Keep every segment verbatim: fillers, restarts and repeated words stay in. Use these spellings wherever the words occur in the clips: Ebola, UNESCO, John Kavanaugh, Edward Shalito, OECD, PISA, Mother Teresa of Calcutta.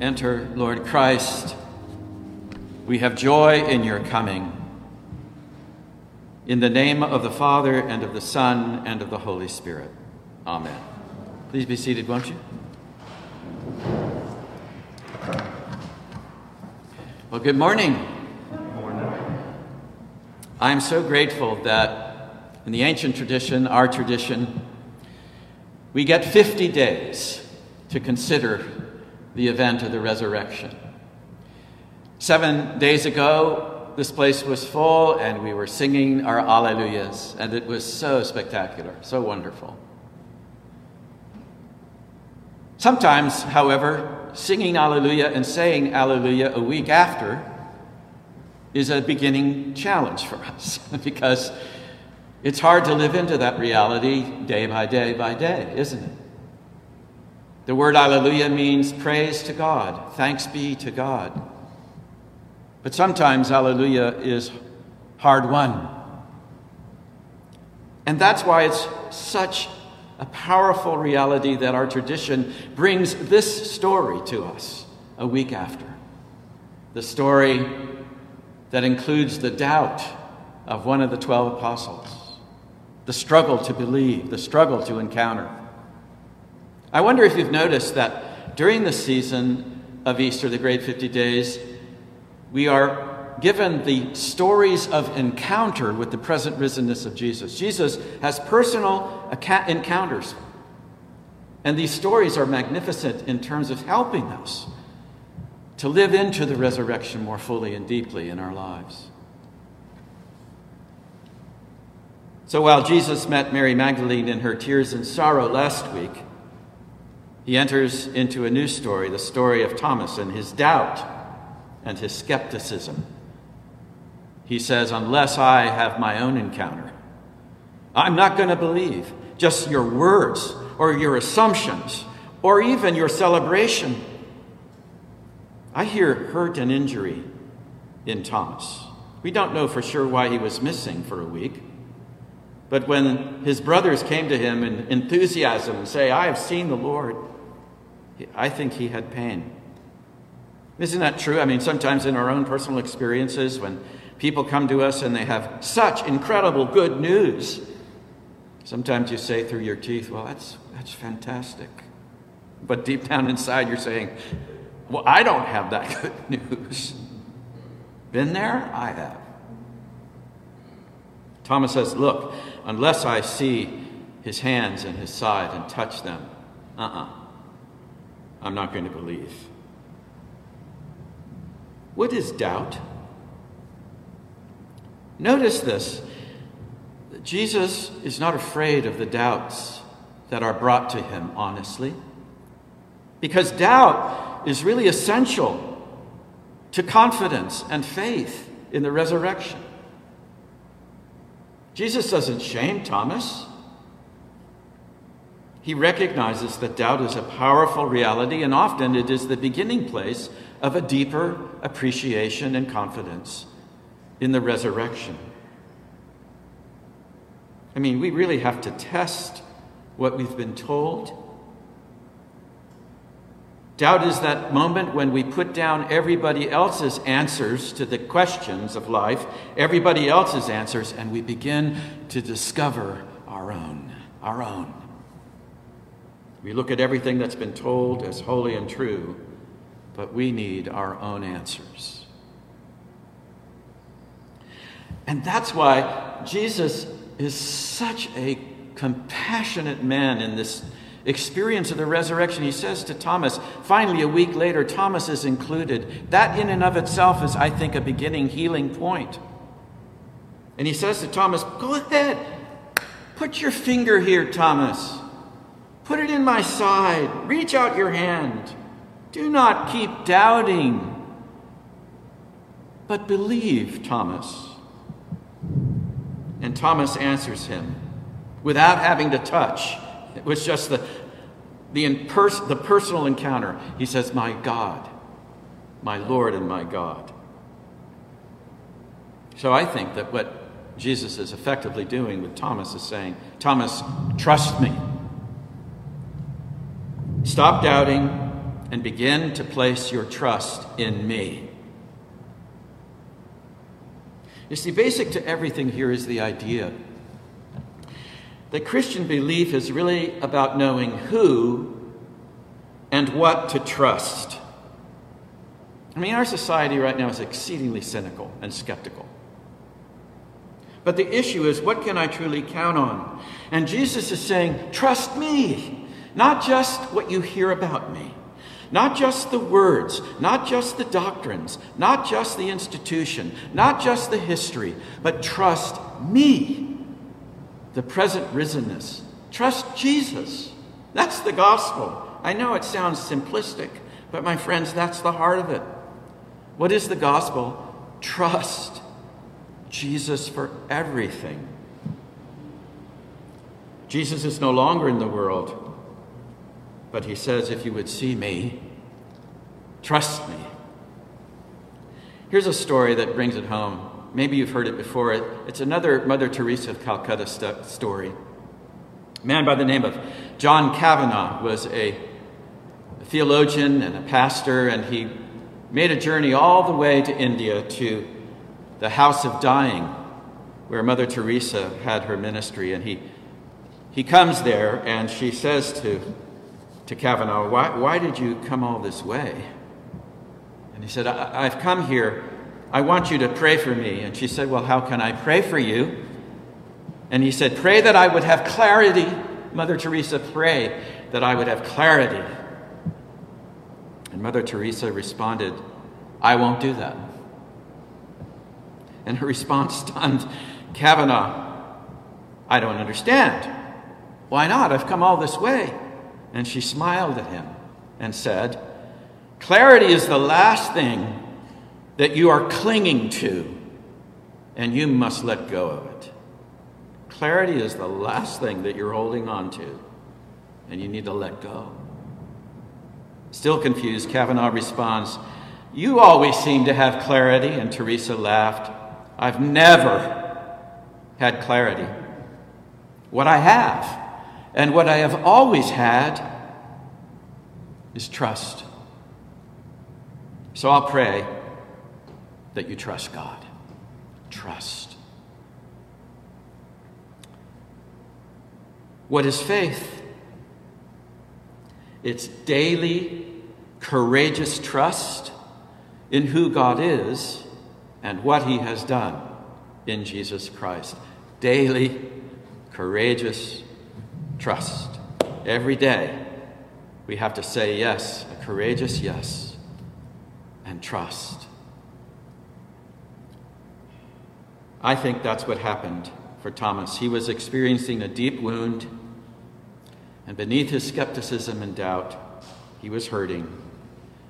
Enter, Lord Christ. We have joy in your coming. In the name of the Father, and of the Son, and of the Holy Spirit. Amen. Please be seated, won't you? Well, good morning. Good morning. I'm so grateful that in the ancient tradition, our tradition, we get fifty days to consider the event of the resurrection. Seven days ago, this place was full and we were singing our Alleluias, and it was so spectacular, so wonderful. Sometimes, however, singing Alleluia and saying Alleluia a week after is a beginning challenge for us because it's hard to live into that reality day by day by day, isn't it? The word Alleluia means praise to God, thanks be to God. But sometimes Alleluia is hard won. And that's why it's such a powerful reality that our tradition brings this story to us a week after. The story that includes the doubt of one of the twelve apostles, the struggle to believe, the struggle to encounter. I wonder if you've noticed that during the season of Easter, the Great fifty days, we are given the stories of encounter with the present risenness of Jesus. Jesus has personal encounters, and these stories are magnificent in terms of helping us to live into the resurrection more fully and deeply in our lives. So while Jesus met Mary Magdalene in her tears and sorrow last week, he enters into a new story, the story of Thomas and his doubt and his skepticism. He says, unless I have my own encounter, I'm not going to believe. Just your words or your assumptions or even your celebration. I hear hurt and injury in Thomas. We don't know for sure why he was missing for a week. But when his brothers came to him in enthusiasm and say, I have seen the Lord, I think he had pain. Isn't that true? I mean, sometimes in our own personal experiences, when people come to us and they have such incredible good news, sometimes you say through your teeth, well, that's that's fantastic. But deep down inside, you're saying, well, I don't have that good news. Been there? I have. Thomas says, look, unless I see his hands and his side and touch them, uh-uh, I'm not going to believe. What is doubt? Notice this. Jesus is not afraid of the doubts that are brought to him, honestly, because doubt is really essential to confidence and faith in the resurrection. Jesus doesn't shame Thomas. He recognizes that doubt is a powerful reality, and often it is the beginning place of a deeper appreciation and confidence in the resurrection. I mean, we really have to test what we've been told. Doubt is that moment when we put down everybody else's answers to the questions of life, everybody else's answers, and we begin to discover our own, our own. We look at everything that's been told as holy and true, but we need our own answers. And that's why Jesus is such a compassionate man in this experience of the resurrection. He says to Thomas, finally a week later, Thomas is included. That in and of itself is, I think, a beginning healing point. And he says to Thomas, go ahead, put your finger here, Thomas. Put it in my side. Reach out your hand. Do not keep doubting, but believe, Thomas. And Thomas answers him without having to touch. It was just the the, impers- the personal encounter. He says, my God, my Lord and my God. So I think that what Jesus is effectively doing with Thomas is saying, Thomas, trust me. Stop doubting. and begin to place your trust in me. You see, basic to everything here is the idea that Christian belief is really about knowing who and what to trust. I mean, our society right now is exceedingly cynical and skeptical. But the issue is, what can I truly count on? And Jesus is saying, trust me, not just what you hear about me. Not just the words, not just the doctrines, not just the institution, not just the history, but trust me, the present risenness. Trust Jesus. That's the gospel. I know it sounds simplistic, but my friends, that's the heart of it. What is the gospel? Trust Jesus for everything. Jesus is no longer in the world. But he says, if you would see me, trust me. Here's a story that brings it home. Maybe you've heard it before. It's another Mother Teresa of Calcutta st- story. A man by the name of John Kavanaugh was a theologian and a pastor, and he made a journey all the way to India to the House of Dying, where Mother Teresa had her ministry. And he, he comes there, and she says to To Kavanaugh, why, why did you come all this way? And he said, I, I've come here. I want you to pray for me. And she said, well, how can I pray for you? And he said, pray that I would have clarity. Mother Teresa, pray that I would have clarity. And Mother Teresa responded, I won't do that. And her response stunned Kavanaugh. I don't understand. Why not? I've come all this way. And she smiled at him and said, clarity is the last thing that you are clinging to, and you must let go of it. Clarity is the last thing that you're holding on to, and you need to let go. Still confused, Kavanaugh responds, you always seem to have clarity. And Teresa laughed. I've never had clarity. What I have, and what I have always had, is trust. So I'll pray that you trust God. Trust. What is faith? It's daily, courageous trust in who God is and what he has done in Jesus Christ. Daily, courageous trust. Every day, we have to say yes, a courageous yes, and trust. I think that's what happened for Thomas. He was experiencing a deep wound, and beneath his skepticism and doubt, he was hurting.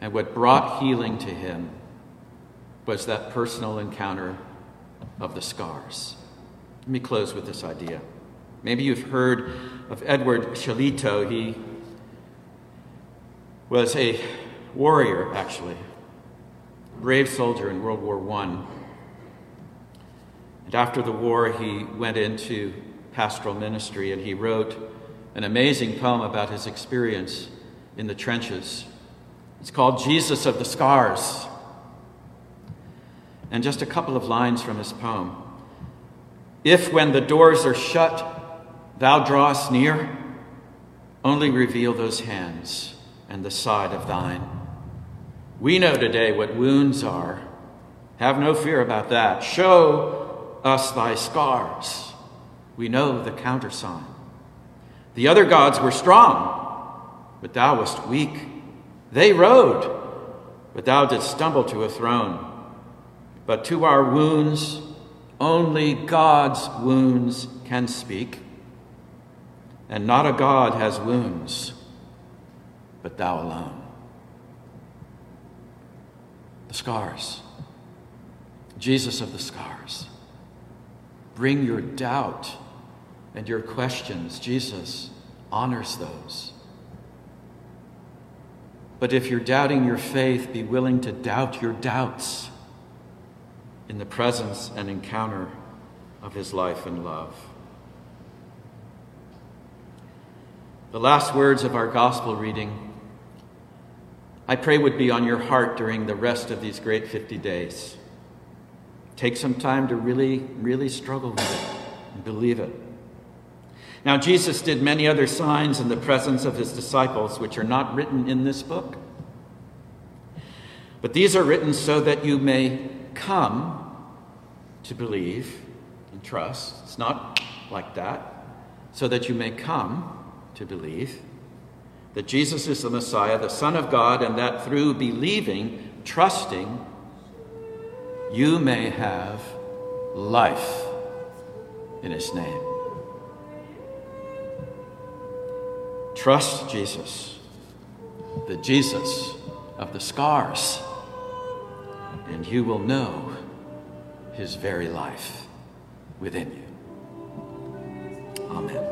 And what brought healing to him was that personal encounter of the scars. Let me close with this idea. Maybe you've heard of Edward Shalito. He was a warrior, actually, a brave soldier in World War One. And after the war, he went into pastoral ministry, and he wrote an amazing poem about his experience in the trenches. It's called Jesus of the Scars. And just a couple of lines from his poem. If when the doors are shut, thou drawest near, only reveal those hands and the side of thine. We know today what wounds are. Have no fear about that. Show us thy scars. We know the countersign. The other gods were strong, but thou wast weak. They rode, but thou didst stumble to a throne. But to our wounds, only God's wounds can speak. And not a God has wounds, but thou alone. The scars. Jesus of the scars. Bring your doubt and your questions. Jesus honors those. But if you're doubting your faith, be willing to doubt your doubts in the presence and encounter of his life and love. The last words of our gospel reading I pray would be on your heart during the rest of these great fifty days. Take some time to really, really struggle with it and believe it. Now, Jesus did many other signs in the presence of his disciples, which are not written in this book. But these are written so that you may come to believe and trust. It's not like that. So that you may come to believe that Jesus is the Messiah, the Son of God, and that through believing, trusting, you may have life in his name. Trust Jesus, the Jesus of the scars, and you will know his very life within you. Amen.